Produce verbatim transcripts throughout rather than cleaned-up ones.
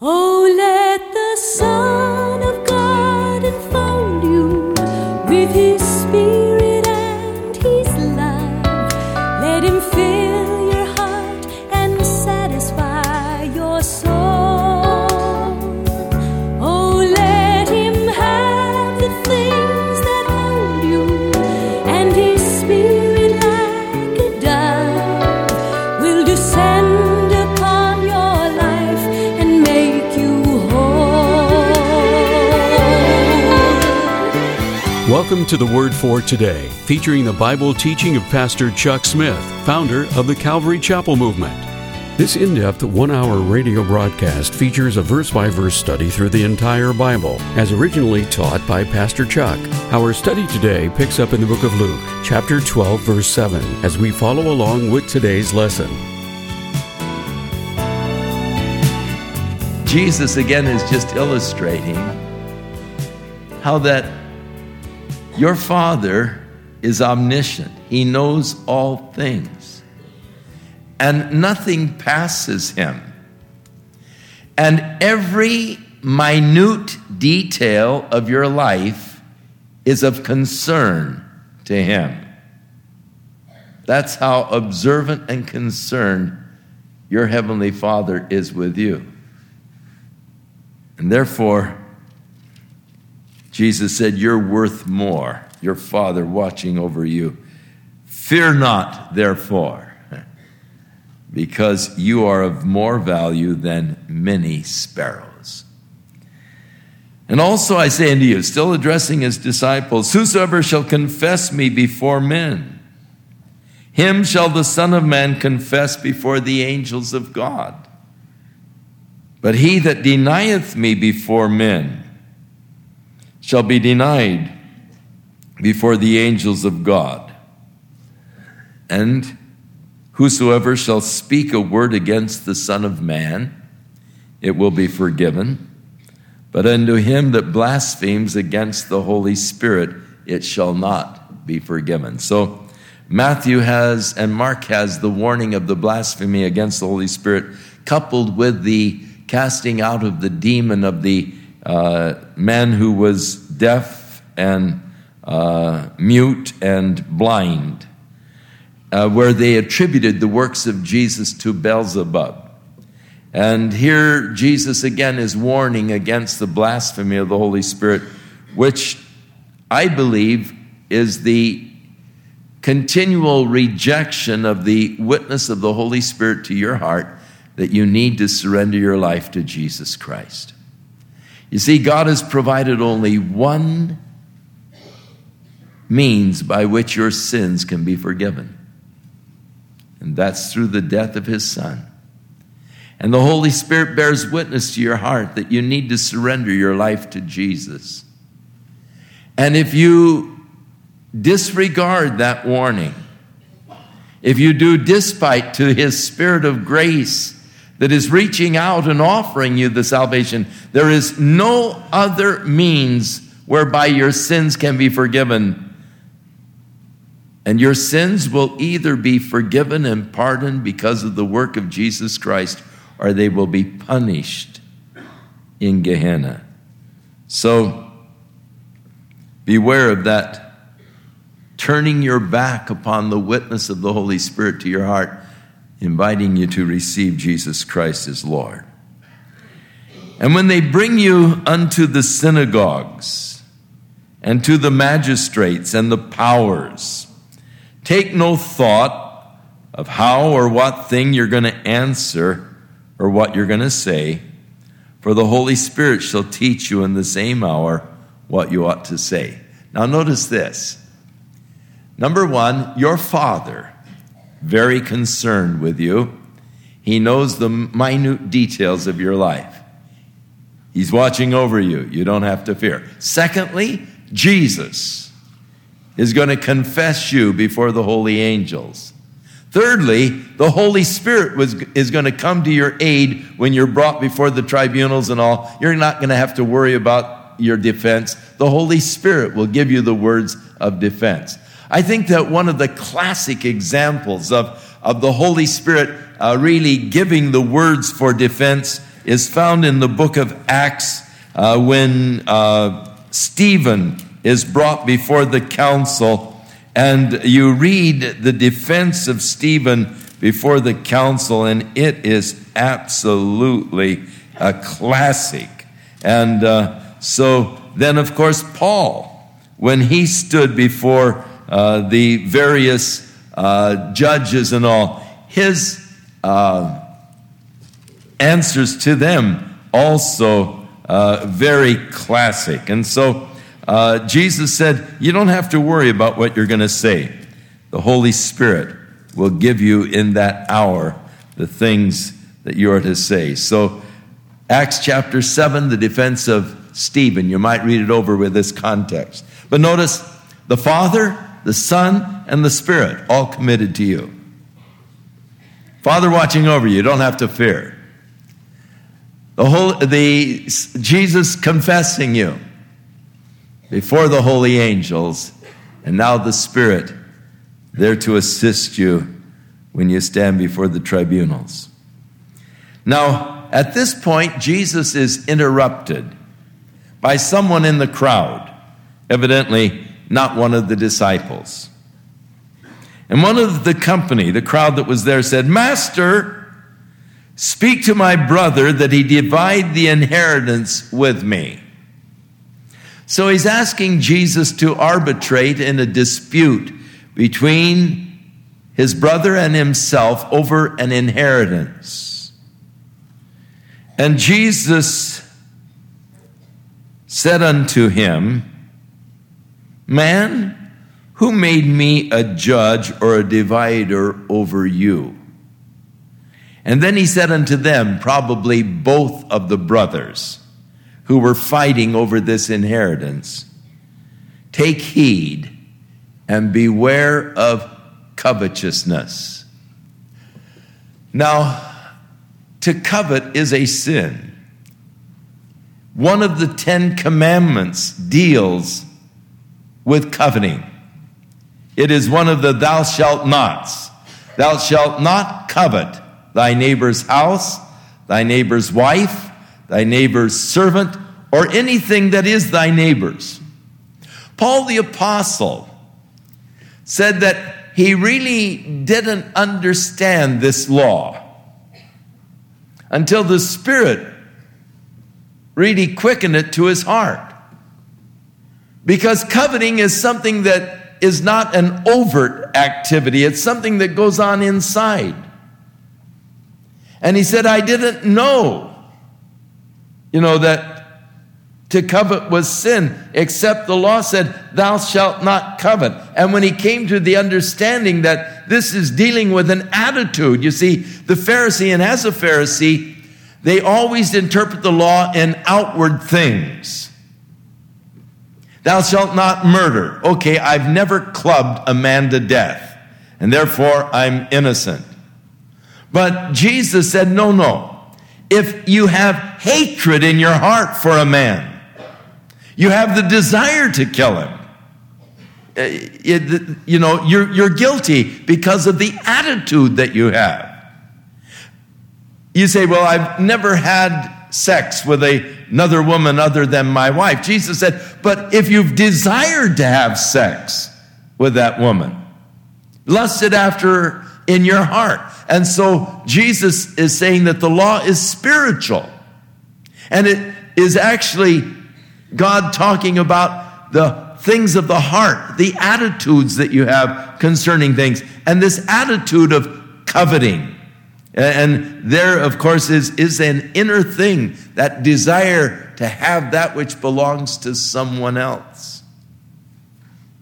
Oh, let the Son of God enfold you with His Spirit and His love. Let Him fill your heart and satisfy your soul. Oh, let Him have the things that hold you, and His Spirit like a dove will descend. Welcome to The Word for Today, featuring the Bible teaching of Pastor Chuck Smith, founder of the Calvary Chapel Movement. This in-depth one-hour radio broadcast features a verse-by-verse study through the entire Bible, as originally taught by Pastor Chuck. Our study today picks up in the book of Luke, chapter twelve, verse seven, as we follow along with today's lesson. Jesus, again, is just illustrating how that your Father is omniscient. He knows all things. And nothing passes Him. And every minute detail of your life is of concern to Him. That's how observant and concerned your Heavenly Father is with you. And therefore, Jesus said, you're worth more, your Father watching over you. Fear not, therefore, because you are of more value than many sparrows. And also I say unto you, still addressing His disciples, whosoever shall confess me before men, him shall the Son of Man confess before the angels of God. But he that denieth me before men shall be denied before the angels of God. And whosoever shall speak a word against the Son of Man, it will be forgiven. But unto him that blasphemes against the Holy Spirit, it shall not be forgiven. So Matthew has and Mark has the warning of the blasphemy against the Holy Spirit, coupled with the casting out of the demon of the Uh, man who was deaf and uh, mute and blind, uh, where they attributed the works of Jesus to Beelzebub. And here Jesus again is warning against the blasphemy of the Holy Spirit, which I believe is the continual rejection of the witness of the Holy Spirit to your heart that you need to surrender your life to Jesus Christ. You see, God has provided only one means by which your sins can be forgiven. And that's through the death of His Son. And the Holy Spirit bears witness to your heart that you need to surrender your life to Jesus. And if you disregard that warning, if you do despite to His Spirit of grace that is reaching out and offering you the salvation, there is no other means whereby your sins can be forgiven. And your sins will either be forgiven and pardoned because of the work of Jesus Christ, or they will be punished in Gehenna. So beware of that turning your back upon the witness of the Holy Spirit to your heart, inviting you to receive Jesus Christ as Lord. And when they bring you unto the synagogues and to the magistrates and the powers, take no thought of how or what thing you're going to answer or what you're going to say, for the Holy Spirit shall teach you in the same hour what you ought to say. Now notice this. Number one, your Father, very concerned with you. He knows the minute details of your life. He's watching over you. You don't have to fear. Secondly, Jesus is going to confess you before the holy angels. Thirdly, the Holy Spirit was, is going to come to your aid when you're brought before the tribunals and all. You're not going to have to worry about your defense. The Holy Spirit will give you the words of defense. I think that one of the classic examples of, of the Holy Spirit uh, really giving the words for defense is found in the book of Acts uh, when uh, Stephen is brought before the council, and you read the defense of Stephen before the council, and it is absolutely a classic. And uh, so then, of course, Paul, when he stood before uh, the various uh, judges and all, his uh, answers to them also uh, very classic. And so uh, Jesus said, you don't have to worry about what you're going to say. The Holy Spirit will give you in that hour the things that you are to say. So Acts chapter seven, the defense of Stephen. You might read it over with this context. But notice, the Father, the Son, and the Spirit all committed to you. Father watching over you, you don't have to fear. The whole, the Jesus confessing you before the holy angels, and now the Spirit there to assist you when you stand before the tribunals. Now, at this point, Jesus is interrupted by someone in the crowd, evidently not one of the disciples. And one of the company, the crowd that was there, said, Master, speak to my brother that he divide the inheritance with me. So he's asking Jesus to arbitrate in a dispute between his brother and himself over an inheritance. And Jesus said unto him, Man, who made me a judge or a divider over you? And then he said unto them, probably both of the brothers who were fighting over this inheritance, Take heed and beware of covetousness. Now, to covet is a sin. One of the Ten Commandments deals with coveting. It is one of the thou shalt nots. Thou shalt not covet thy neighbor's house, thy neighbor's wife, thy neighbor's servant, or anything that is thy neighbor's. Paul the Apostle said that he really didn't understand this law until the Spirit really quickened it to his heart. Because coveting is something that is not an overt activity. It's something that goes on inside. And he said, I didn't know, you know, that to covet was sin, except the law said, thou shalt not covet. And when he came to the understanding that this is dealing with an attitude, you see, the Pharisee, and as a Pharisee, they always interpret the law in outward things. Thou shalt not murder. Okay, I've never clubbed a man to death, and therefore I'm innocent. But Jesus said, no, no. If you have hatred in your heart for a man, you have the desire to kill him, it, you know, you're, you're guilty because of the attitude that you have. You say, well, I've never had sex with a, another woman other than my wife. Jesus said, but if you've desired to have sex with that woman, lusted after her in your heart. And so Jesus is saying that the law is spiritual. And it is actually God talking about the things of the heart, the attitudes that you have concerning things. And this attitude of coveting. And there, of course, is, is an inner thing, that desire to have that which belongs to someone else.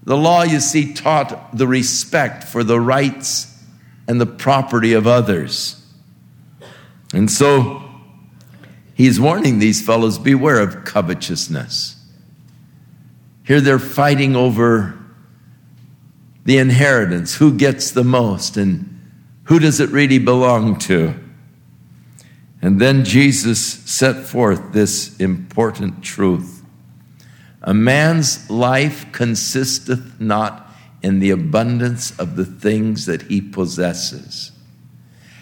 The law, you see, taught the respect for the rights and the property of others. And so he's warning these fellows, beware of covetousness. Here they're fighting over the inheritance, who gets the most, and who does it really belong to? And then Jesus set forth this important truth. A man's life consisteth not in the abundance of the things that he possesses.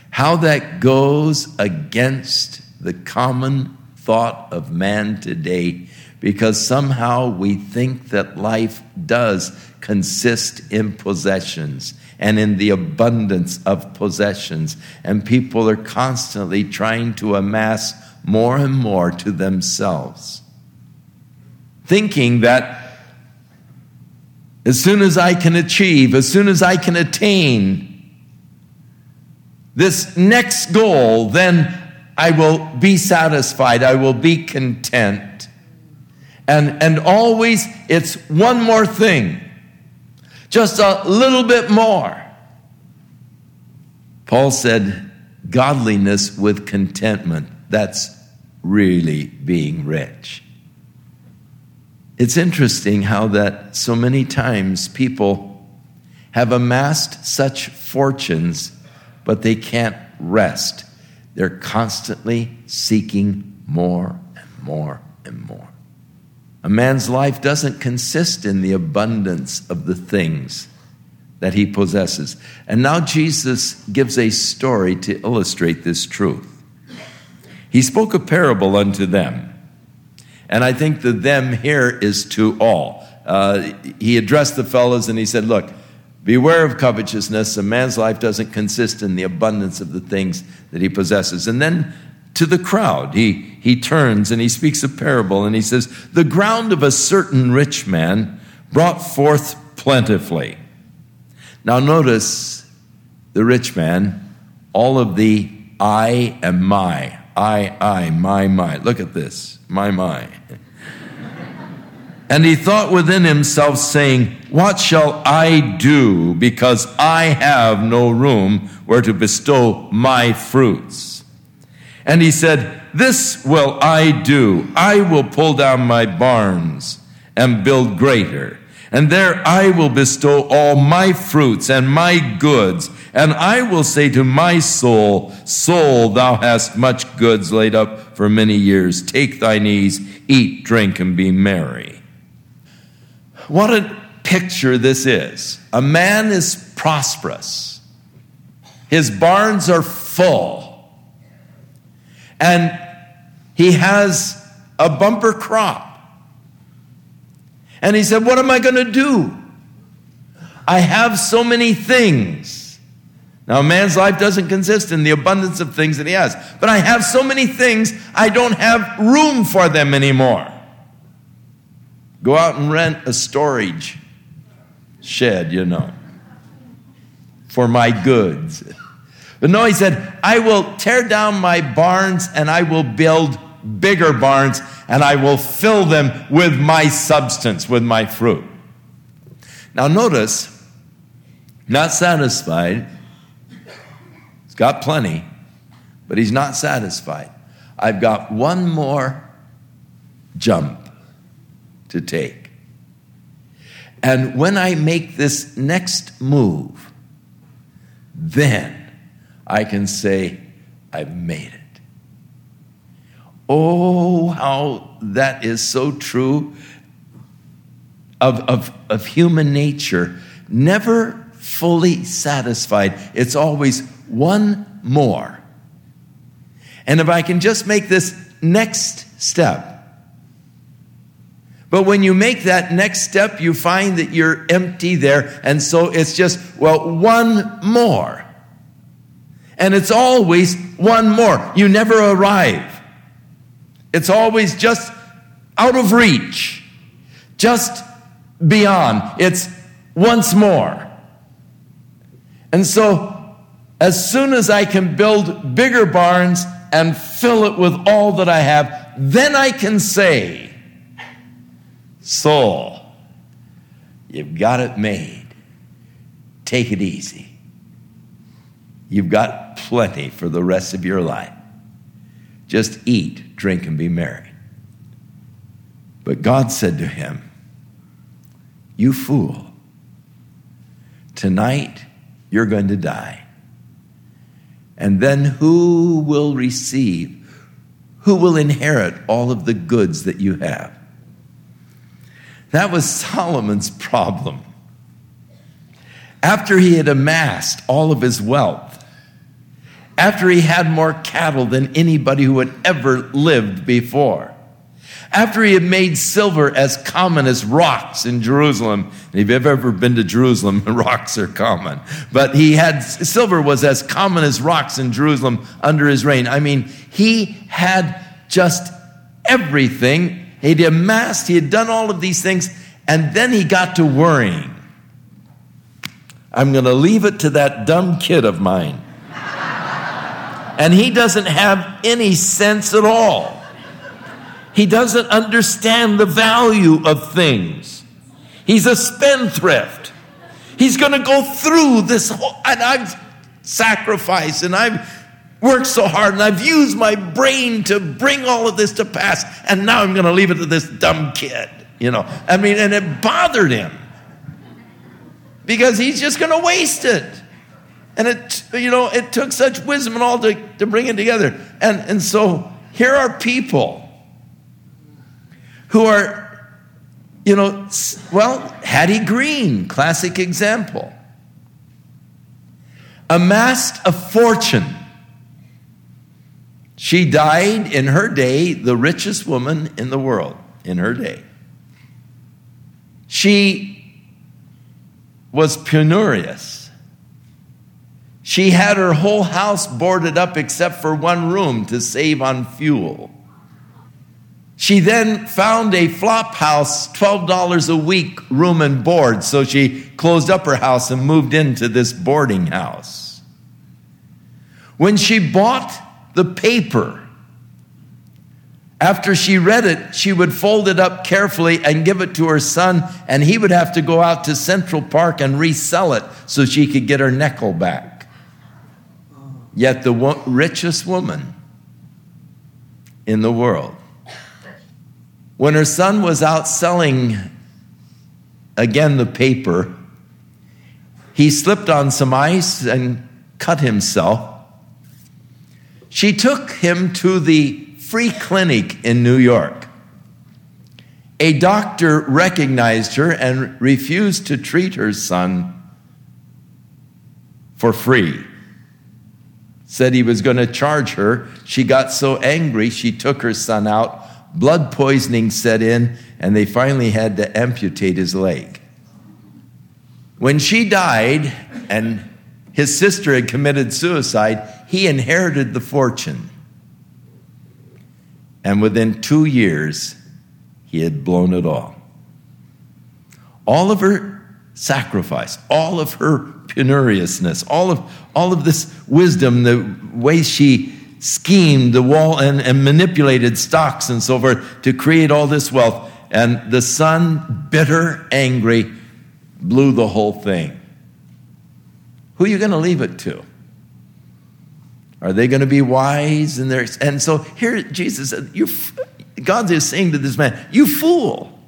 How that goes against the common thought of man today, because somehow we think that life does consist in possessions and in the abundance of possessions. And people are constantly trying to amass more and more to themselves, thinking that as soon as I can achieve, as soon as I can attain this next goal, then I will be satisfied, I will be content. And, and always it's one more thing, just a little bit more. Paul said, godliness with contentment, that's really being rich. It's interesting how that so many times people have amassed such fortunes, but they can't rest. They're constantly seeking more and more and more. A man's life doesn't consist in the abundance of the things that he possesses. And now Jesus gives a story to illustrate this truth. He spoke a parable unto them. And I think the them here is to all. Uh, he addressed the fellows and he said, look, beware of covetousness. A man's life doesn't consist in the abundance of the things that he possesses. And then to the crowd, he he turns and he speaks a parable and he says, the ground of a certain rich man brought forth plentifully. Now notice the rich man, all of the I and my, I, I, my, my. Look at this, my, my. And he thought within himself, saying, what shall I do, because I have no room where to bestow my fruits? And he said, this will I do. I will pull down my barns and build greater. And there I will bestow all my fruits and my goods. And I will say to my soul, soul, thou hast much goods laid up for many years. Take thine ease, eat, drink, and be merry. What a picture this is. A man is prosperous. His barns are full. And he has a bumper crop. And he said, what am I going to do? I have so many things. Now, a man's life doesn't consist in the abundance of things that he has. But I have so many things, I don't have room for them anymore. Go out and rent a storage shed, you know, for my goods. But no, he said, I will tear down my barns and I will build bigger barns and I will fill them with my substance, with my fruit. Now notice, not satisfied. He's got plenty, but he's not satisfied. I've got one more jump to take. And when I make this next move, then I can say, I've made it. Oh, how that is so true of, of, of human nature. Never fully satisfied. It's always one more. And if I can just make this next step. But when you make that next step, you find that you're empty there. And so it's just, well, one more. And it's always one more. You never arrive. It's always just out of reach, just beyond. It's once more. And so as soon as I can build bigger barns and fill it with all that I have, then I can say, soul, you've got it made. Take it easy. You've got plenty for the rest of your life. Just eat, drink, and be merry. But God said to him, you fool, tonight you're going to die. And then who will receive? Who will inherit all of the goods that you have? That was Solomon's problem. After he had amassed all of his wealth, after he had more cattle than anybody who had ever lived before, after he had made silver as common as rocks in Jerusalem. And if you've ever been to Jerusalem, rocks are common. But he had, silver was as common as rocks in Jerusalem under his reign. I mean, he had just everything. He'd amassed, he had done all of these things, and then he got to worrying. I'm going to leave it to that dumb kid of mine. And he doesn't have any sense at all. He doesn't understand the value of things. He's a spendthrift. He's going to go through this whole, and I've sacrificed, and I've worked so hard, and I've used my brain to bring all of this to pass, and now I'm going to leave it to this dumb kid. You know, I mean, and it bothered him because he's just going to waste it. And it, you know, it took such wisdom and all to, to bring it together. And, and so here are people who are, you know, well, Hattie Green, classic example, amassed a fortune. She died in her day, the richest woman in the world in her day. She was penurious. She had her whole house boarded up except for one room to save on fuel. She then found a flop house, twelve dollars a week, room and board. So she closed up her house and moved into this boarding house. When she bought the paper, after she read it, she would fold it up carefully and give it to her son, and he would have to go out to Central Park and resell it so she could get her nickel back. Yet the wo- richest woman in the world, when her son was out selling, again, the paper, he slipped on some ice and cut himself. She took him to the free clinic in New York. A doctor recognized her and refused to treat her son for free. Said he was going to charge her. She got so angry, she took her son out. Blood poisoning set in, and they finally had to amputate his leg. When she died and his sister had committed suicide, he inherited the fortune. And within two years, he had blown it all. All of her sacrifice, all of her penuriousness, all of, all of this wisdom, the way she schemed the wall and, and manipulated stocks and so forth to create all this wealth. And the son, bitter, angry, blew the whole thing. Who are you going to leave it to? Are they going to be wise in their? And so here Jesus said, you, God is saying to this man, you fool.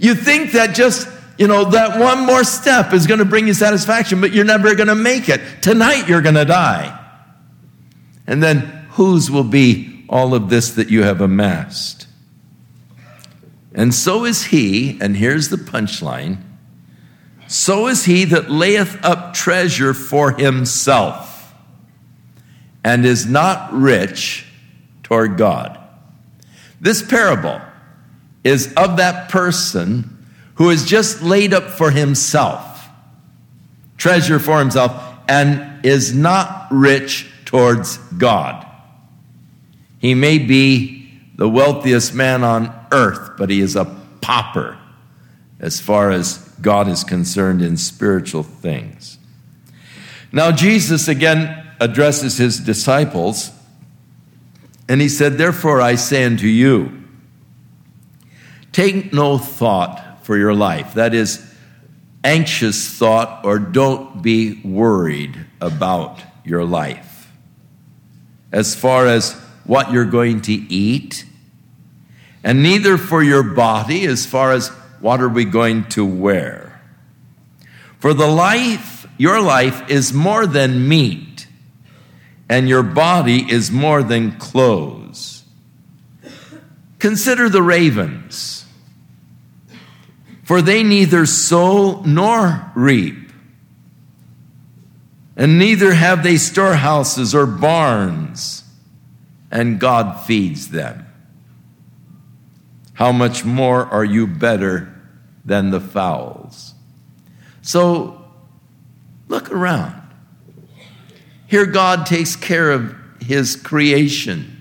You think that just, you know, that one more step is going to bring you satisfaction, but you're never going to make it. Tonight you're going to die. And then whose will be all of this that you have amassed? And so is he, and here's the punchline, so is he that layeth up treasure for himself and is not rich toward God. This parable is of that person who has just laid up for himself, treasure for himself, and is not rich towards God. He may be the wealthiest man on earth, but he is a pauper as far as God is concerned in spiritual things. Now Jesus again addresses his disciples, and he said, therefore I say unto you, take no thought for your life. That is anxious thought, or don't be worried about your life. As far as what you're going to eat, and neither for your body as far as what are we going to wear. For the life, your life is more than meat, and your body is more than clothes. Consider the ravens, for they neither sow nor reap, and neither have they storehouses or barns, and God feeds them. How much more are you better than the fowls? So look around. Here God takes care of his creation.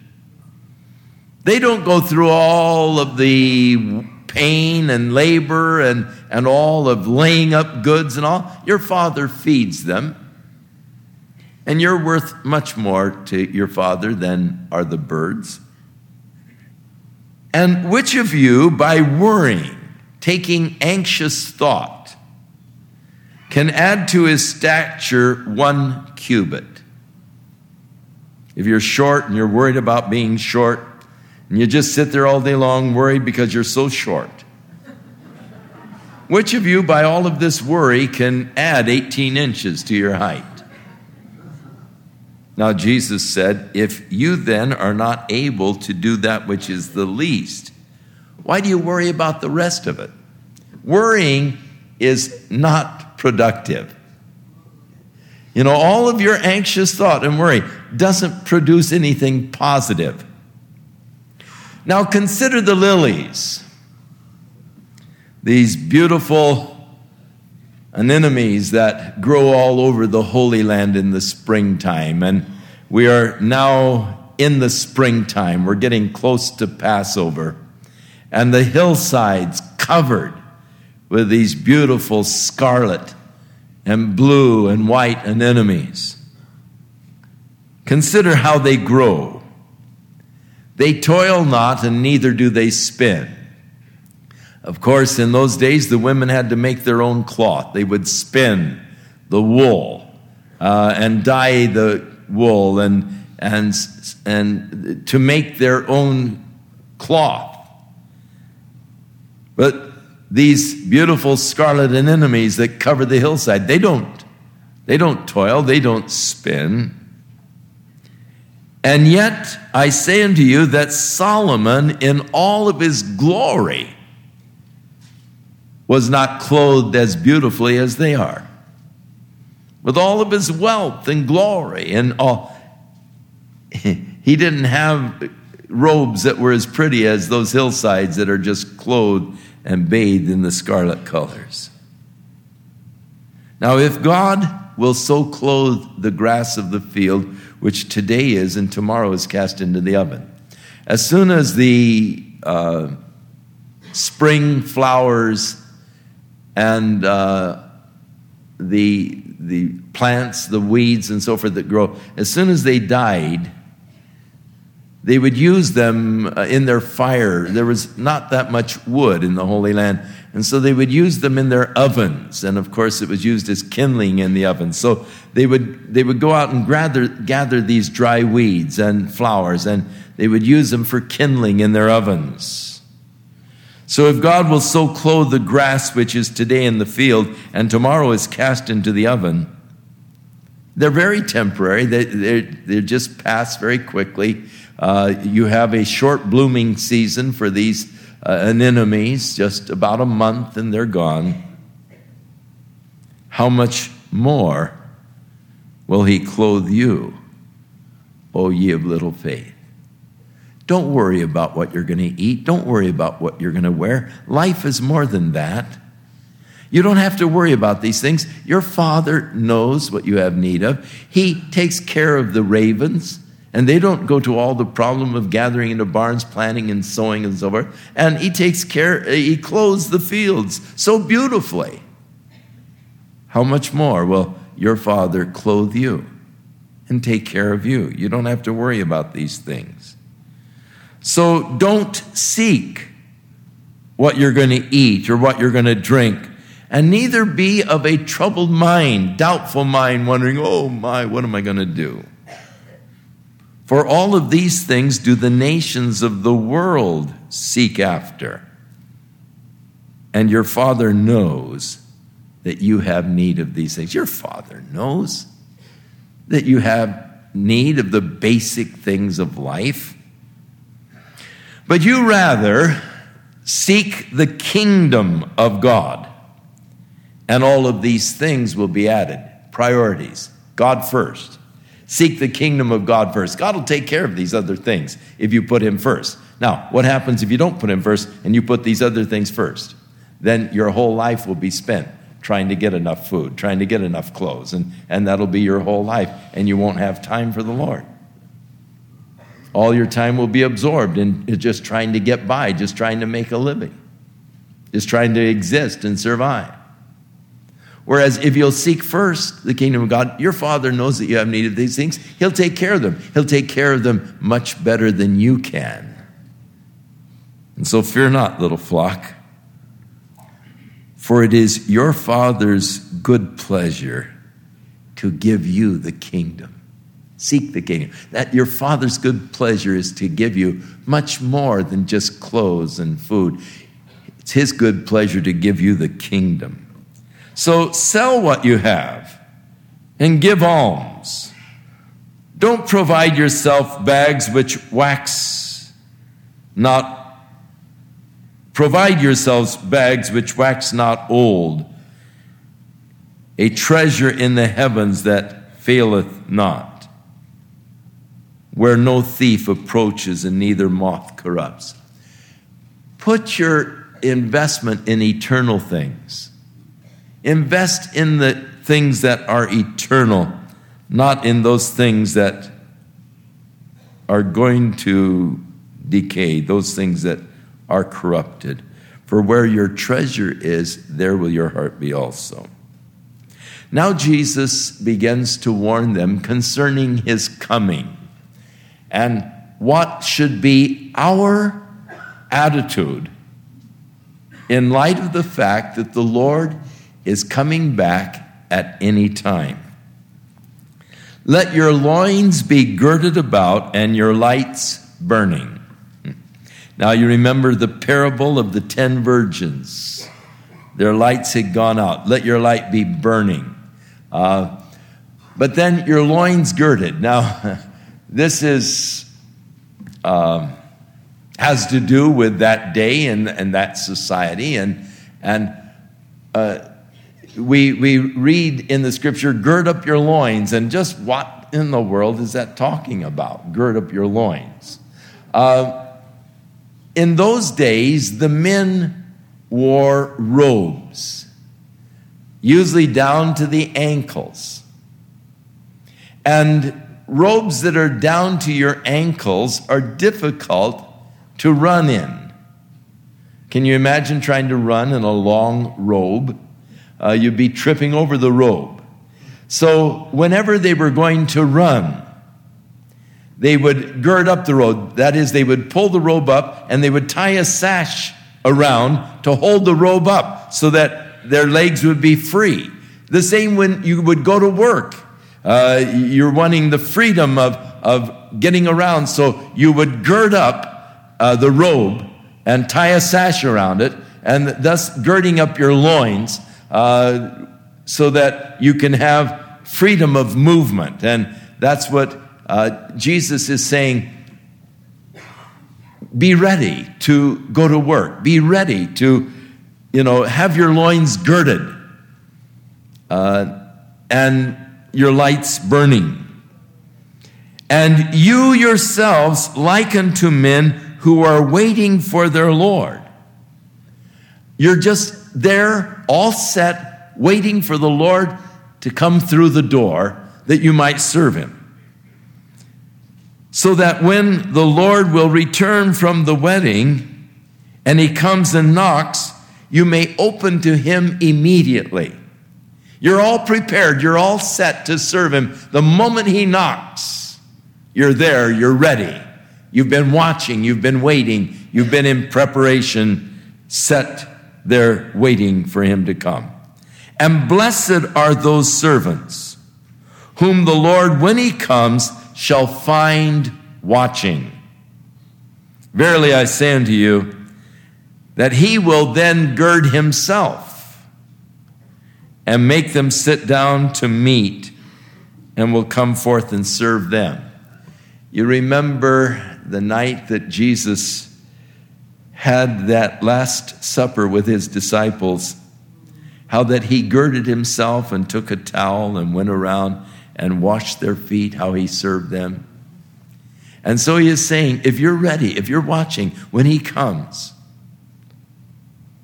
They don't go through all of the pain and labor and, and all of laying up goods and all. Your Father feeds them. And you're worth much more to your Father than are the birds. And which of you, by worrying, taking anxious thought, can add to his stature one cubit? If you're short and you're worried about being short, and you just sit there all day long worried because you're so short. Which of you, by all of this worry, can add eighteen inches to your height? Now Jesus said, if you then are not able to do that which is the least, why do you worry about the rest of it? Worrying is not productive. You know, all of your anxious thought and worry doesn't produce anything positive. Now consider the lilies, these beautiful anemones that grow all over the Holy Land in the springtime. And we are now in the springtime. We're getting close to Passover. And the hillsides covered with these beautiful scarlet and blue and white anemones. Consider how they grow. They toil not, and neither do they spin. Of course, in those days, the women had to make their own cloth. They would spin the wool uh, and dye the wool and and and to make their own cloth. But these beautiful scarlet anemones that cover the hillside, they don't. They don't toil. They don't spin. And yet, I say unto you that Solomon, in all of his glory, was not clothed as beautifully as they are. With all of his wealth and glory and all, he didn't have robes that were as pretty as those hillsides that are just clothed and bathed in the scarlet colors. Now, if God will so clothe the grass of the field, which today is and tomorrow is cast into the oven. As soon as the uh, spring flowers and uh, the, the plants, the weeds and so forth that grow, as soon as they died, they would use them in their fire. There was not that much wood in the Holy Land. And so they would use them in their ovens. And of course, it was used as kindling in the oven. So they would they would go out and gather, gather these dry weeds and flowers, and they would use them for kindling in their ovens. So if God will so clothe the grass which is today in the field and tomorrow is cast into the oven, they're very temporary. They, they, they just pass very quickly. Uh, you have a short blooming season for these uh, anemones, just about a month, and they're gone. How much more will he clothe you, O ye of little faith? Don't worry about what you're going to eat. Don't worry about what you're going to wear. Life is more than that. You don't have to worry about these things. Your Father knows what you have need of. He takes care of the ravens. And they don't go to all the problem of gathering into barns, planting and sowing and so forth. And he takes care, he clothes the fields so beautifully. How much more will your Father clothe you and take care of you? You don't have to worry about these things. So don't seek what you're going to eat or what you're going to drink. And neither be of a troubled mind, doubtful mind, wondering, oh my, what am I going to do? For all of these things do the nations of the world seek after. And your Father knows that you have need of these things. Your Father knows that you have need of the basic things of life. But you rather seek the kingdom of God, and all of these things will be added. Priorities, God first. Seek the kingdom of God first. God will take care of these other things if you put him first. Now, what happens if you don't put him first and you put these other things first? Then your whole life will be spent trying to get enough food, trying to get enough clothes, and, and that'll be your whole life, and you won't have time for the Lord. All your time will be absorbed in just trying to get by, just trying to make a living, just trying to exist and survive. Whereas if you'll seek first the kingdom of God, your Father knows that you have need of these things. He'll take care of them. He'll take care of them much better than you can. And so fear not, little flock, for it is your Father's good pleasure to give you the kingdom. Seek the kingdom. That your Father's good pleasure is to give you much more than just clothes and food. It's his good pleasure to give you the kingdom. So sell what you have and give alms. Don't provide yourself bags which wax not. Provide yourselves bags which wax not old, a treasure in the heavens that faileth not, where no thief approaches and neither moth corrupts. Put your investment in eternal things. Invest in the things that are eternal, not in those things that are going to decay, those things that are corrupted. For where your treasure is, there will your heart be also. Now Jesus begins to warn them concerning his coming and what should be our attitude in light of the fact that the Lord is coming back at any time. Let your loins be girded about and your lights burning. Now you remember the parable of the ten virgins. Their lights had gone out. Let your light be burning. Uh, but then your loins girded. Now this is uh, has to do with that day and, and that society. And, and uh We we read in the scripture, gird up your loins. And just what in the world is that talking about? Gird up your loins. Uh, in those days, the men wore robes, usually down to the ankles. And robes that are down to your ankles are difficult to run in. Can you imagine trying to run in a long robe? Uh, you'd be tripping over the robe. So whenever they were going to run, they would gird up the robe. That is, they would pull the robe up and they would tie a sash around to hold the robe up so that their legs would be free. The same when you would go to work. Uh, you're wanting the freedom of, of getting around, so you would gird up uh, the robe and tie a sash around it, and thus girding up your loins, Uh, so that you can have freedom of movement. And that's what uh, Jesus is saying. Be ready to go to work. Be ready to, you know, have your loins girded uh, and your lights burning. And you yourselves liken to men who are waiting for their Lord. You're just there, all set, waiting for the Lord to come through the door that you might serve him. So that when the Lord will return from the wedding and he comes and knocks, you may open to him immediately. You're all prepared. You're all set to serve him. The moment he knocks, you're there. You're ready. You've been watching. You've been waiting. You've been in preparation, set there waiting for him to come. And blessed are those servants whom the Lord, when he comes, shall find watching. Verily I say unto you, that he will then gird himself and make them sit down to meat, and will come forth and serve them. You remember the night that Jesus had that last supper with his disciples, how that he girded himself and took a towel and went around and washed their feet, how he served them. And so he is saying, if you're ready, if you're watching, when he comes,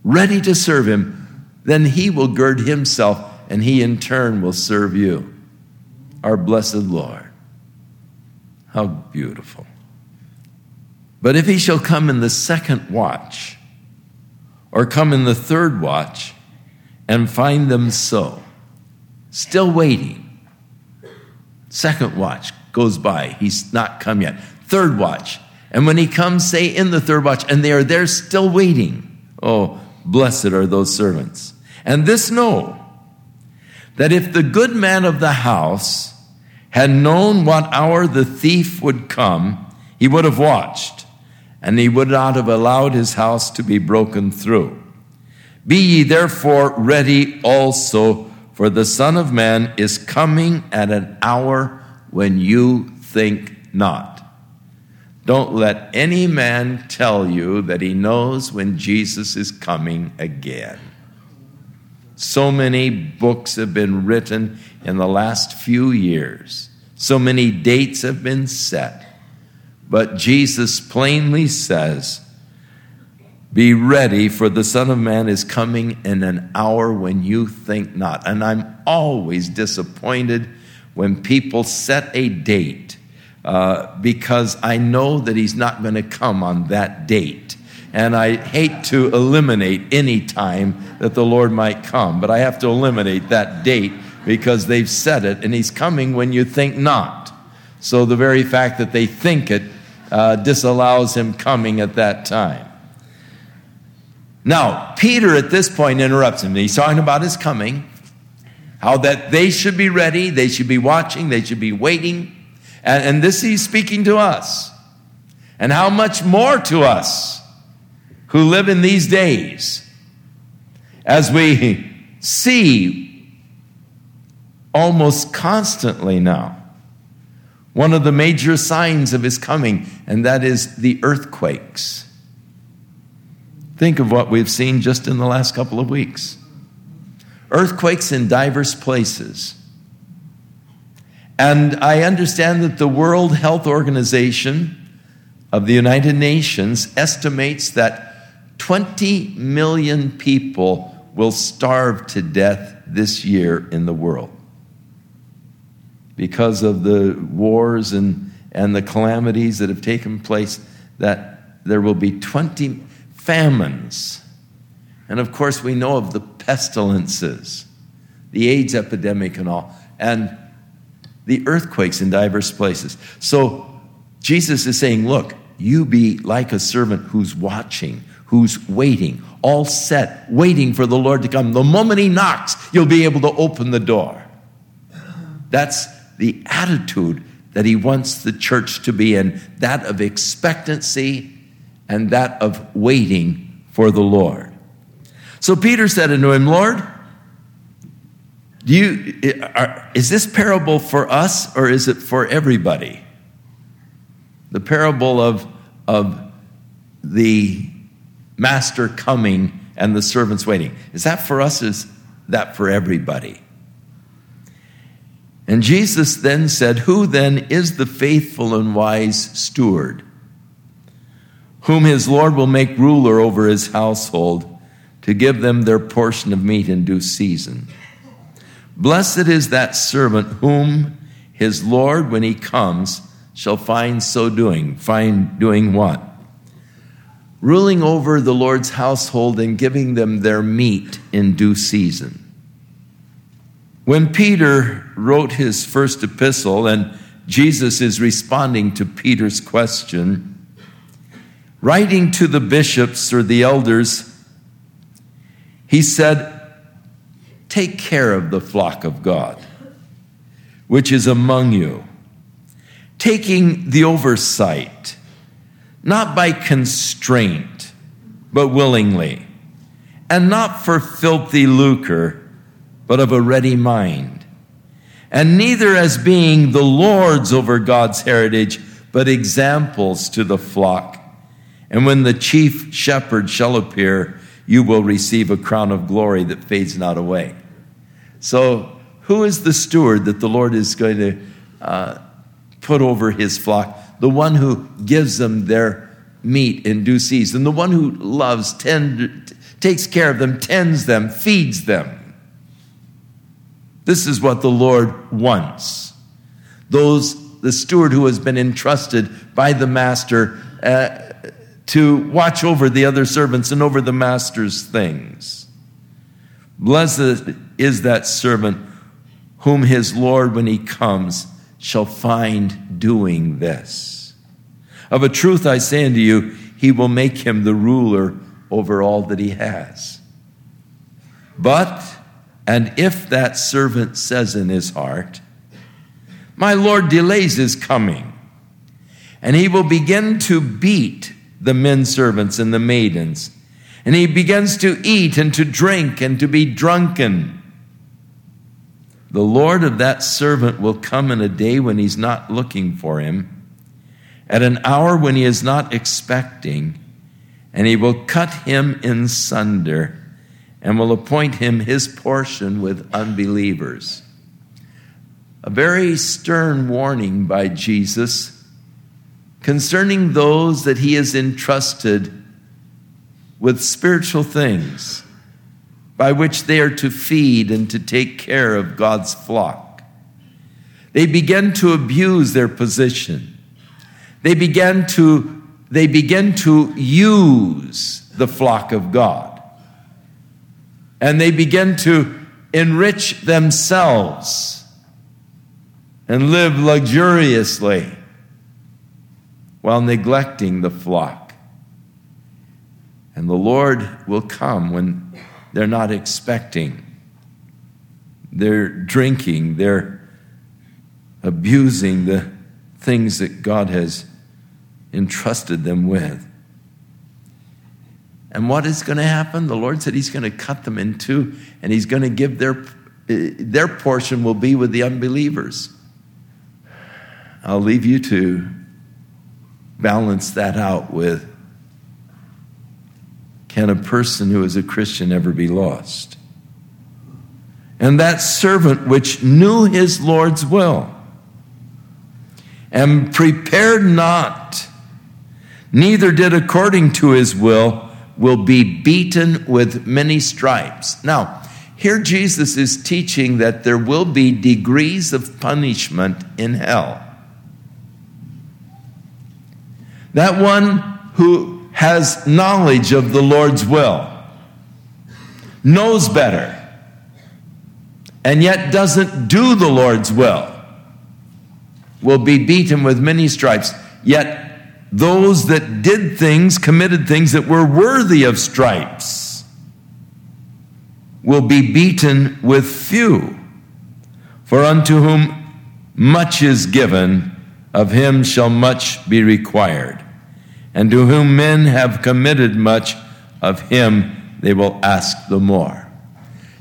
ready to serve him, then he will gird himself, and he in turn will serve you. Our blessed Lord. How beautiful. But if he shall come in the second watch, or come in the third watch, and find them so, still waiting. Second watch goes by. He's not come yet. Third watch. And when he comes, say in the third watch, and they are there still waiting. Oh, blessed are those servants. And this know, that if the good man of the house had known what hour the thief would come, he would have watched, and he would not have allowed his house to be broken through. Be ye therefore ready also, for the Son of Man is coming at an hour when you think not. Don't let any man tell you that he knows when Jesus is coming again. So many books have been written in the last few years. So many dates have been set. But Jesus plainly says, be ready, for the Son of Man is coming in an hour when you think not. And I'm always disappointed when people set a date uh, because I know that he's not going to come on that date. And I hate to eliminate any time that the Lord might come, but I have to eliminate that date because they've said it, and he's coming when you think not. So the very fact that they think it uh, disallows him coming at that time. Now, Peter at this point interrupts him. He's talking about his coming, how that they should be ready, they should be watching, they should be waiting. And, and this he's speaking to us, and how much more to us who live in these days, as we see almost constantly now, one of the major signs of his coming, and that is the earthquakes. Think of what we've seen just in the last couple of weeks. Earthquakes in diverse places. And I understand that the World Health Organization of the United Nations estimates that twenty million people will starve to death this year in the world because of the wars and, and the calamities that have taken place, that there will be twenty famines. And of course, we know of the pestilences, the AIDS epidemic and all, and the earthquakes in diverse places. So Jesus is saying, look, you be like a servant who's watching, who's waiting, all set, waiting for the Lord to come. The moment he knocks, you'll be able to open the door. That's the attitude that he wants the church to be in, that of expectancy and that of waiting for the Lord. So Peter said unto him, Lord, do you, are, is this parable for us or is it for everybody? The parable of, of the master coming and the servants waiting. Is that for us? Is that for everybody? And Jesus then said, who then is the faithful and wise steward, whom his Lord will make ruler over his household, to give them their portion of meat in due season? Blessed is that servant whom his Lord, when he comes, shall find so doing. Find doing what? Ruling over the Lord's household and giving them their meat in due season. When Peter wrote his first epistle, and Jesus is responding to Peter's question, writing to the bishops or the elders, he said, take care of the flock of God, which is among you, taking the oversight, not by constraint, but willingly, and not for filthy lucre, but of a ready mind, and neither as being the lords over God's heritage, but examples to the flock. And when the chief shepherd shall appear, you will receive a crown of glory that fades not away. So, Who is the steward that the Lord is going to uh, put over his flock? The one who gives them their meat in due season. The one who loves, tend, takes care of them, tends them, feeds them. This is what the Lord wants. Those, the steward who has been entrusted by the master uh, to watch over the other servants and over the master's things. Blessed is that servant whom his Lord, when he comes, shall find doing this. Of a truth I say unto you, he will make him the ruler over all that he has. But, and if that servant says in his heart, my Lord delays his coming, and he will begin to beat the men servants and the maidens, and he begins to eat and to drink and to be drunken, the Lord of that servant will come in a day when he's not looking for him, at an hour when he is not expecting, and he will cut him in sunder and will appoint him his portion with unbelievers. A very stern warning by Jesus concerning those that he has entrusted with spiritual things, by which they are to feed and to take care of God's flock. They begin to abuse their position. They begin to, they begin to use the flock of God. And they begin to enrich themselves and live luxuriously while neglecting the flock. And the Lord will come when they're not expecting. They're drinking. They're abusing the things that God has entrusted them with. And what is going to happen? The Lord said he's going to cut them in two, and he's going to give their, their portion will be with the unbelievers. I'll leave you to balance that out with, can a person who is a Christian ever be lost? And that servant which knew his Lord's will and prepared not, neither did according to his will, will be beaten with many stripes. Now, here Jesus is teaching that there will be degrees of punishment in hell. That one who has knowledge of the Lord's will, knows better, and yet doesn't do the Lord's will, will be beaten with many stripes. Yet those that did things, committed things that were worthy of stripes, will be beaten with few. For unto whom much is given, of him shall much be required. And to whom men have committed much, of him they will ask the more.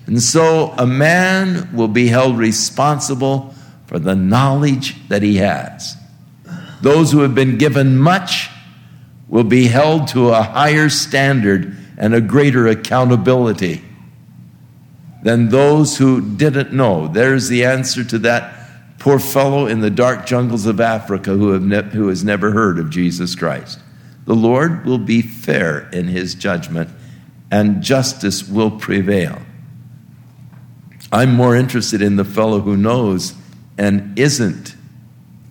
And so a man will be held responsible for the knowledge that he has. Those who have been given much will be held to a higher standard and a greater accountability than those who didn't know. There's the answer to that poor fellow in the dark jungles of Africa who, have ne- who has never heard of Jesus Christ. The Lord will be fair in his judgment, and justice will prevail. I'm more interested in the fellow who knows and isn't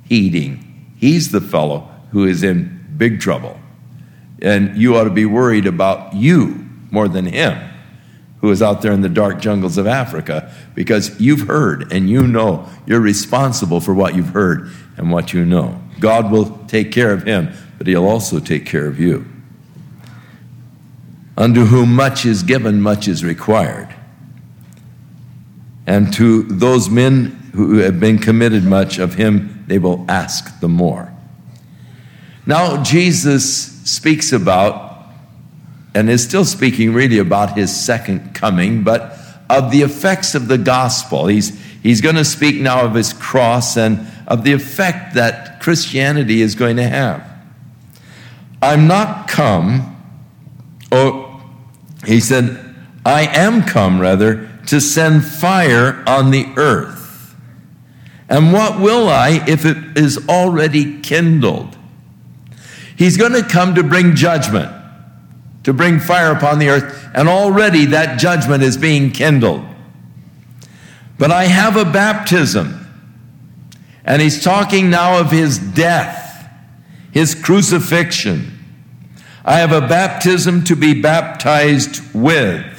heeding. He's the fellow who is in big trouble. And you ought to be worried about you more than him who is out there in the dark jungles of Africa, because you've heard and you know you're responsible for what you've heard and what you know. God will take care of him, but he'll also take care of you. Unto whom much is given, much is required. And to those men who have been committed much, of him they will ask the more. Now Jesus speaks about, and is still speaking really about, his second coming, but of the effects of the gospel. He's, he's going to speak now of his cross and of the effect that Christianity is going to have. I'm not come, or he said, I am come, rather, to send fire on the earth. And what will I if it is already kindled? He's going to come to bring judgment, to bring fire upon the earth, and already that judgment is being kindled. But I have a baptism, and he's talking now of his death, his crucifixion. I have a baptism to be baptized with.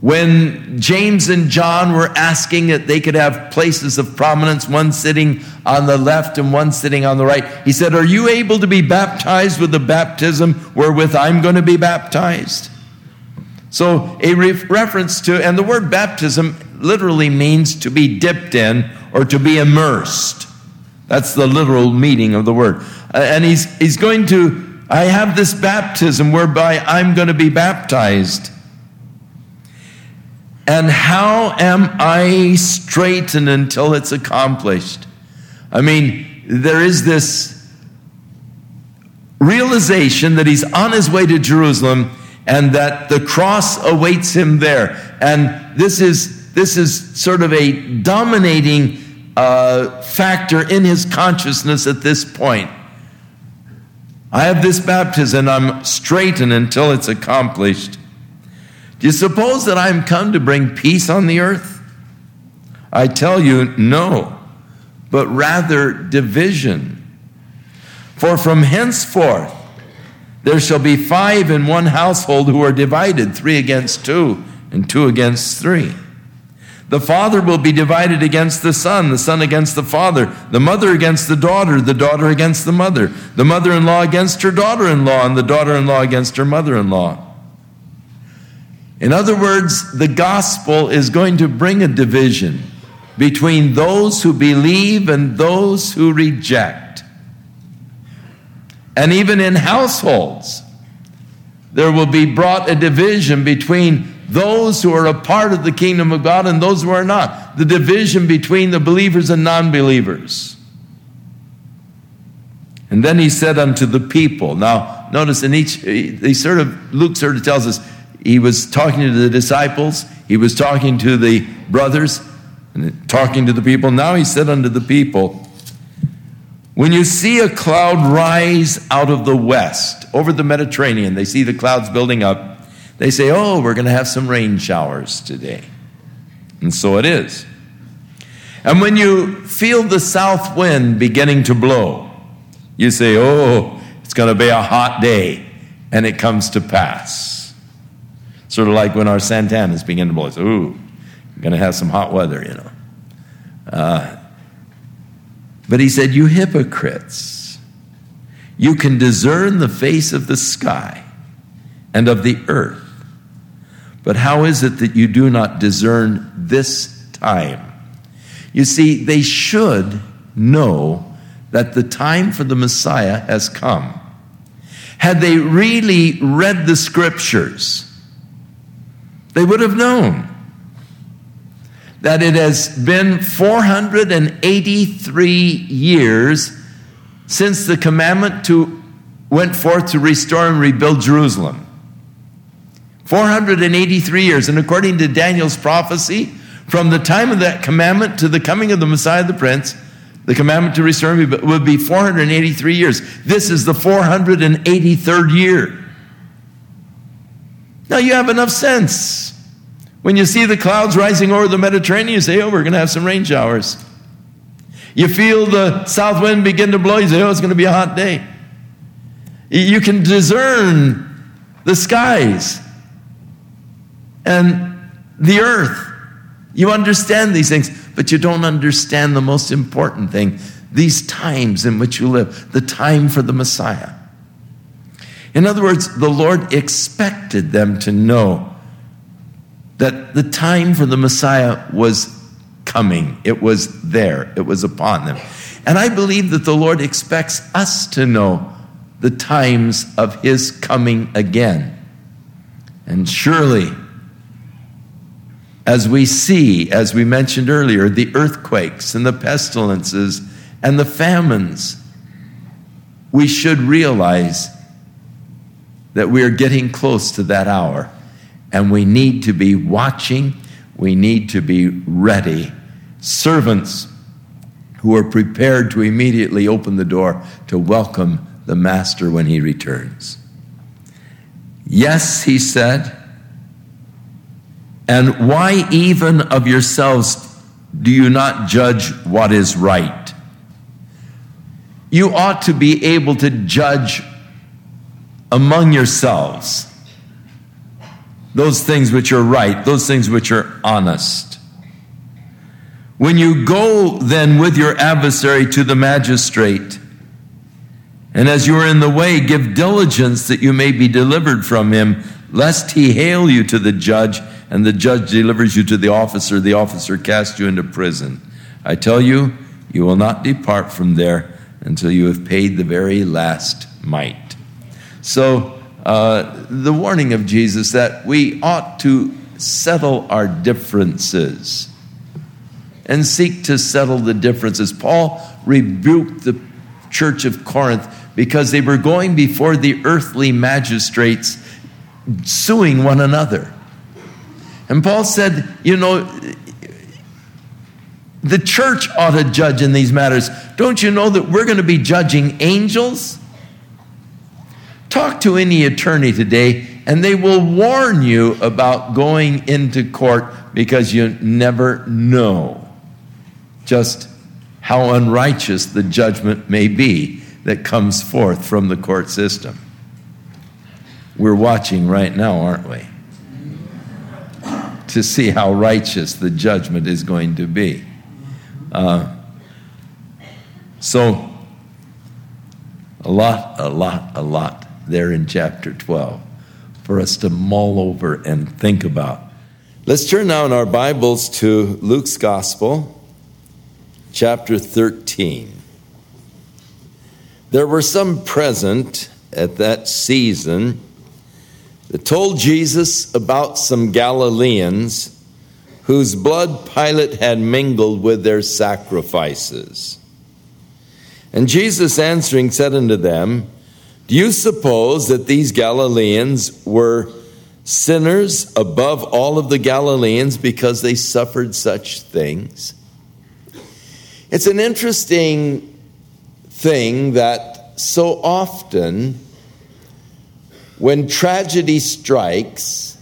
When James and John were asking that they could have places of prominence, one sitting on the left and one sitting on the right, he said, "Are you able to be baptized with the baptism wherewith I'm going to be baptized?" So a re- reference to, and the word baptism literally means to be dipped in or to be immersed. That's the literal meaning of the word. Uh, and he's he's going to, I have this baptism whereby I'm going to be baptized. And how am I straightened until it's accomplished? I mean, there is this realization that he's on his way to Jerusalem, and that the cross awaits him there. And this is this is sort of a dominating uh, factor in his consciousness at this point. I have this baptism, and I'm straightened until it's accomplished. Do you suppose that I'm come to bring peace on the earth? I tell you, no, but rather division. For from henceforth, there shall be five in one household who are divided, three against two, and two against three. The father will be divided against the son, the son against the father, the mother against the daughter, the daughter against the mother, the mother-in-law against her daughter-in-law, and the daughter-in-law against her mother-in-law. In other words, the gospel is going to bring a division between those who believe and those who reject. And even in households, there will be brought a division between those who are a part of the kingdom of God and those who are not. The division between the believers and non-believers. And then he said unto the people. Now, notice in each, he sort of, Luke sort of tells us, he was talking to the disciples, he was talking to the brothers, and talking to the people. Now he said unto the people, when you see a cloud rise out of the west, over the Mediterranean, they see the clouds building up. They say, oh, we're going to have some rain showers today. And so it is. And when you feel the south wind beginning to blow, you say, oh, it's going to be a hot day. And it comes to pass. Sort of like when our Santanas begin to blow. It's, ooh, we're going to have some hot weather, you know. Uh But he said, you hypocrites, you can discern the face of the sky and of the earth, but how is it that you do not discern this time? You see, they should know that the time for the Messiah has come. Had they really read the scriptures, they would have known that it has been four hundred eighty-three years since the commandment to went forth to restore and rebuild Jerusalem. four hundred eighty-three years. And according to Daniel's prophecy, from the time of that commandment to the coming of the Messiah the Prince, the commandment to restore and rebuild would be four hundred eighty-three years. This is the four hundred eighty-third year. Now you have enough sense. When you see the clouds rising over the Mediterranean, you say, oh, we're going to have some rain showers. You feel the south wind begin to blow, you say, oh, it's going to be a hot day. You can discern the skies and the earth. You understand these things, but you don't understand the most important thing, these times in which you live, the time for the Messiah. In other words, the Lord expected them to know that the time for the Messiah was coming. It was there. It was upon them. And I believe that the Lord expects us to know the times of his coming again. And surely, as we see, as we mentioned earlier, the earthquakes and the pestilences and the famines, we should realize that we are getting close to that hour. and we need to be watching. We need to be ready. Servants who are prepared to immediately open the door to welcome the master when he returns. Yes, he said, and why even of yourselves do you not judge what is right? You ought to be able to judge among yourselves those things which are right, those things which are honest. When you go then with your adversary to the magistrate, and as you are in the way, give diligence that you may be delivered from him, lest he hale you to the judge, and the judge delivers you to the officer, the officer casts you into prison. I tell you, you will not depart from there until you have paid the very last mite. So uh, the warning of Jesus that we ought to settle our differences and seek to settle the differences. Paul rebuked the church of Corinth because they were going before the earthly magistrates suing one another. And Paul said, you know, the church ought to judge in these matters. Don't you know that we're going to be judging angels? Talk to any attorney today, and they will warn you about going into court because you never know just how unrighteous the judgment may be that comes forth from the court system. We're watching right now, aren't we? To see how righteous the judgment is going to be. Uh, so, a lot, a lot, a lot there in chapter twelve for us to mull over and think about. Let's turn now in our Bibles to Luke's Gospel, chapter thirteen. There were some present at that season that told Jesus about some Galileans whose blood Pilate had mingled with their sacrifices. And Jesus answering said unto them, do you suppose that these Galileans were sinners above all of the Galileans because they suffered such things? It's an interesting thing that so often when tragedy strikes,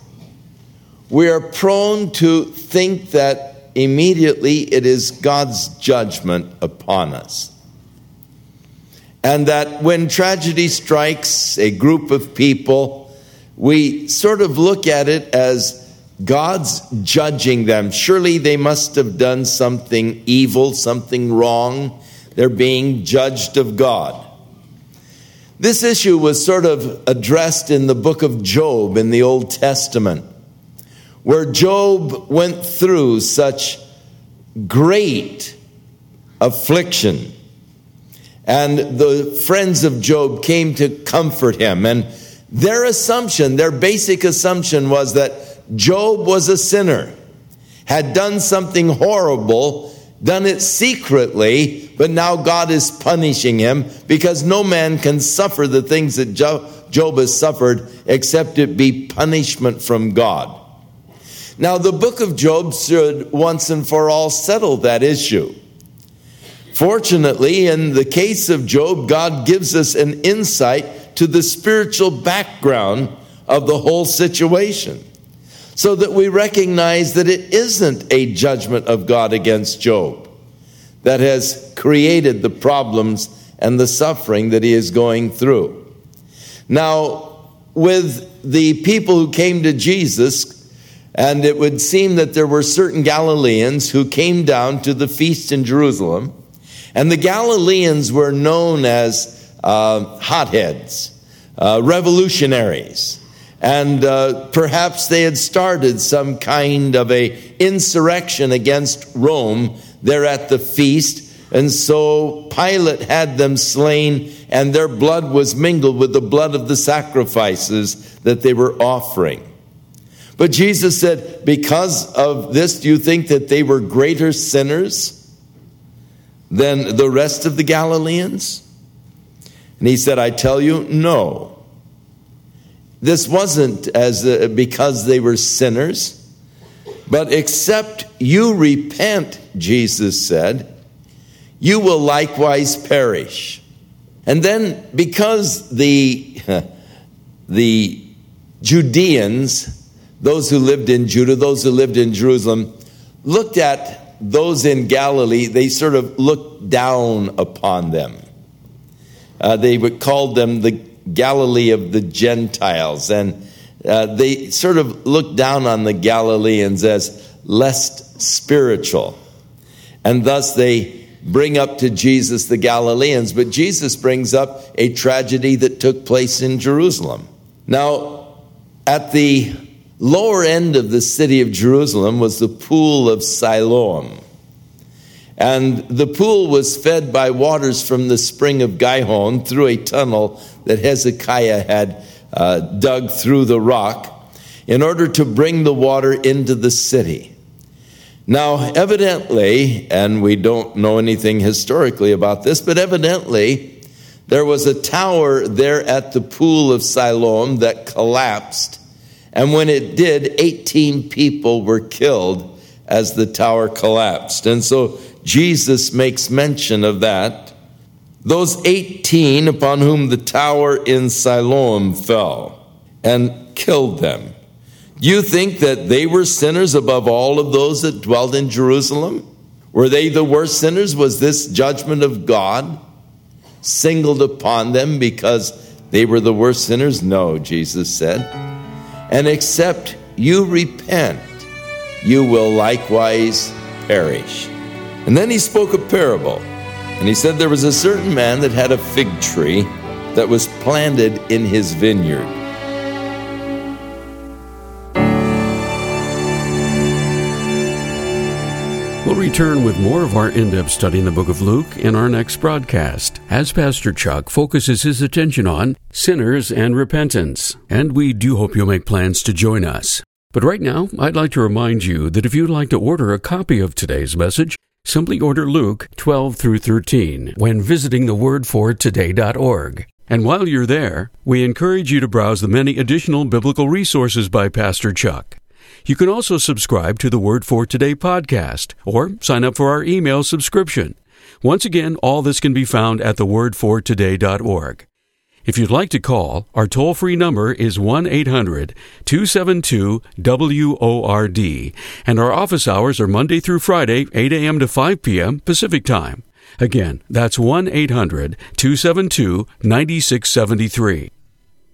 we are prone to think that immediately it is God's judgment upon us. And that when tragedy strikes a group of people, we sort of look at it as God's judging them. Surely they must have done something evil, something wrong. They're being judged of God. This issue was sort of addressed in the book of Job in the Old Testament, where Job went through such great affliction. And the friends of Job came to comfort him. And their assumption, their basic assumption was that Job was a sinner, had done something horrible, done it secretly, but now God is punishing him because no man can suffer the things that Job has suffered except it be punishment from God. Now, the book of Job should once and for all settle that issue. Fortunately, in the case of Job, God gives us an insight to the spiritual background of the whole situation, so that we recognize that it isn't a judgment of God against Job that has created the problems and the suffering that he is going through. Now, with the people who came to Jesus, and it would seem that there were certain Galileans who came down to the feast in Jerusalem, and the Galileans were known as uh, hotheads, uh, revolutionaries. And uh, perhaps they had started some kind of a insurrection against Rome there at the feast. And so Pilate had them slain, and their blood was mingled with the blood of the sacrifices that they were offering. But Jesus said, because of this, do you think that they were greater sinners than the rest of the Galileans? And he said, I tell you, no. This wasn't as uh, because they were sinners, but except you repent, Jesus said, you will likewise perish. And then because the the Judeans, those who lived in Judah, those who lived in Jerusalem, looked at those in Galilee, they sort of looked down upon them. Uh, they would call them the Galilee of the Gentiles, and uh, they sort of looked down on the Galileans as less spiritual. And thus they bring up to Jesus the Galileans, but Jesus brings up a tragedy that took place in Jerusalem. Now, at the lower end of the city of Jerusalem was the pool of Siloam. And the pool was fed by waters from the spring of Gihon through a tunnel that Hezekiah had uh, dug through the rock in order to bring the water into the city. Now, evidently, and we don't know anything historically about this, but evidently there was a tower there at the pool of Siloam that collapsed. And when it did, eighteen people were killed as the tower collapsed. And so Jesus makes mention of that. Those eighteen upon whom the tower in Siloam fell and killed them. Do you think that they were sinners above all of those that dwelt in Jerusalem? Were they the worst sinners? Was this judgment of God singled upon them because they were the worst sinners? No, Jesus said. And except you repent, you will likewise perish. And then he spoke a parable, and he said there was a certain man that had a fig tree that was planted in his vineyard. We'll return with more of our in-depth study in the book of Luke in our next broadcast, as Pastor Chuck focuses his attention on sinners and repentance. And we do hope you'll make plans to join us. But right now, I'd like to remind you that if you'd like to order a copy of today's message, simply order Luke twelve through thirteen when visiting the word for today dot org. And while you're there, we encourage you to browse the many additional biblical resources by Pastor Chuck. You can also subscribe to the Word for Today podcast or sign up for our email subscription. Once again, all this can be found at the word for today dot org. If you'd like to call, our toll-free number is one eight hundred two seven two W O R D, and our office hours are Monday through Friday, eight a.m. to five p.m. Pacific Time. Again, that's one eight hundred two seven two nine six seven three.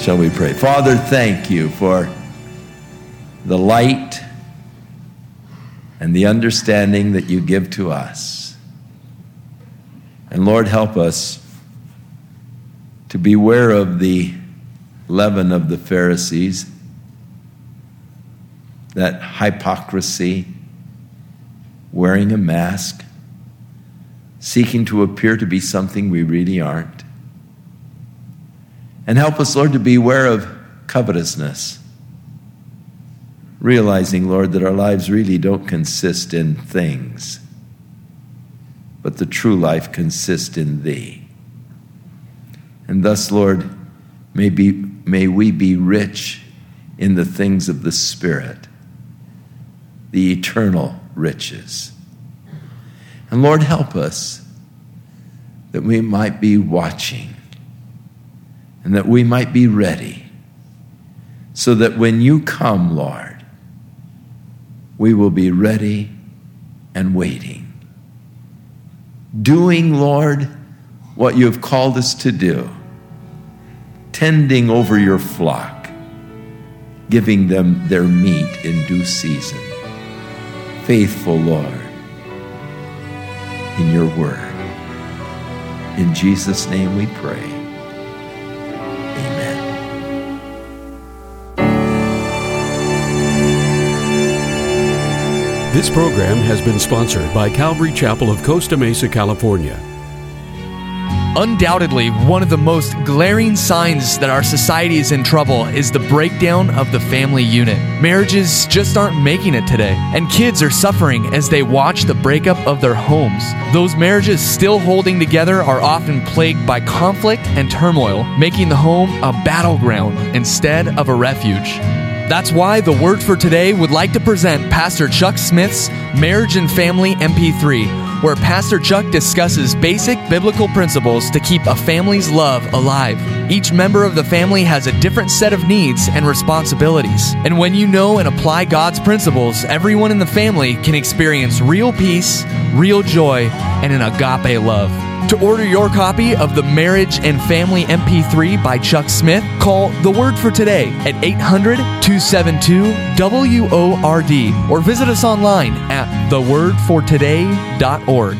Shall we pray? Father, thank you for the light and the understanding that you give to us. And Lord, help us to beware of the leaven of the Pharisees, that hypocrisy, wearing a mask, seeking to appear to be something we really aren't. And help us, Lord, to beware of covetousness, realizing, Lord, that our lives really don't consist in things, but the true life consists in Thee. And thus, Lord, may be, may we be rich in the things of the Spirit, the eternal riches. And Lord, help us that we might be watching, and that we might be ready, so that when you come, Lord, we will be ready and waiting, doing, Lord, what you have called us to do, tending over your flock, giving them their meat in due season. Faithful, Lord, in your word. In Jesus' name we pray. Amen. This program has been sponsored by Calvary Chapel of Costa Mesa, California. Undoubtedly, one of the most glaring signs that our society is in trouble is the breakdown of the family unit. Marriages just aren't making it today, and kids are suffering as they watch the breakup of their homes. Those marriages still holding together are often plagued by conflict and turmoil, making the home a battleground instead of a refuge. That's why The Word for Today would like to present Pastor Chuck Smith's Marriage and Family M P three, where Pastor Chuck discusses basic biblical principles to keep a family's love alive. Each member of the family has a different set of needs and responsibilities. And when you know and apply God's principles, everyone in the family can experience real peace, real joy, and an agape love. To order your copy of the Marriage and Family M P three by Chuck Smith, call The Word for Today at eight hundred, two seven two, W O R D or visit us online at the word for today dot org.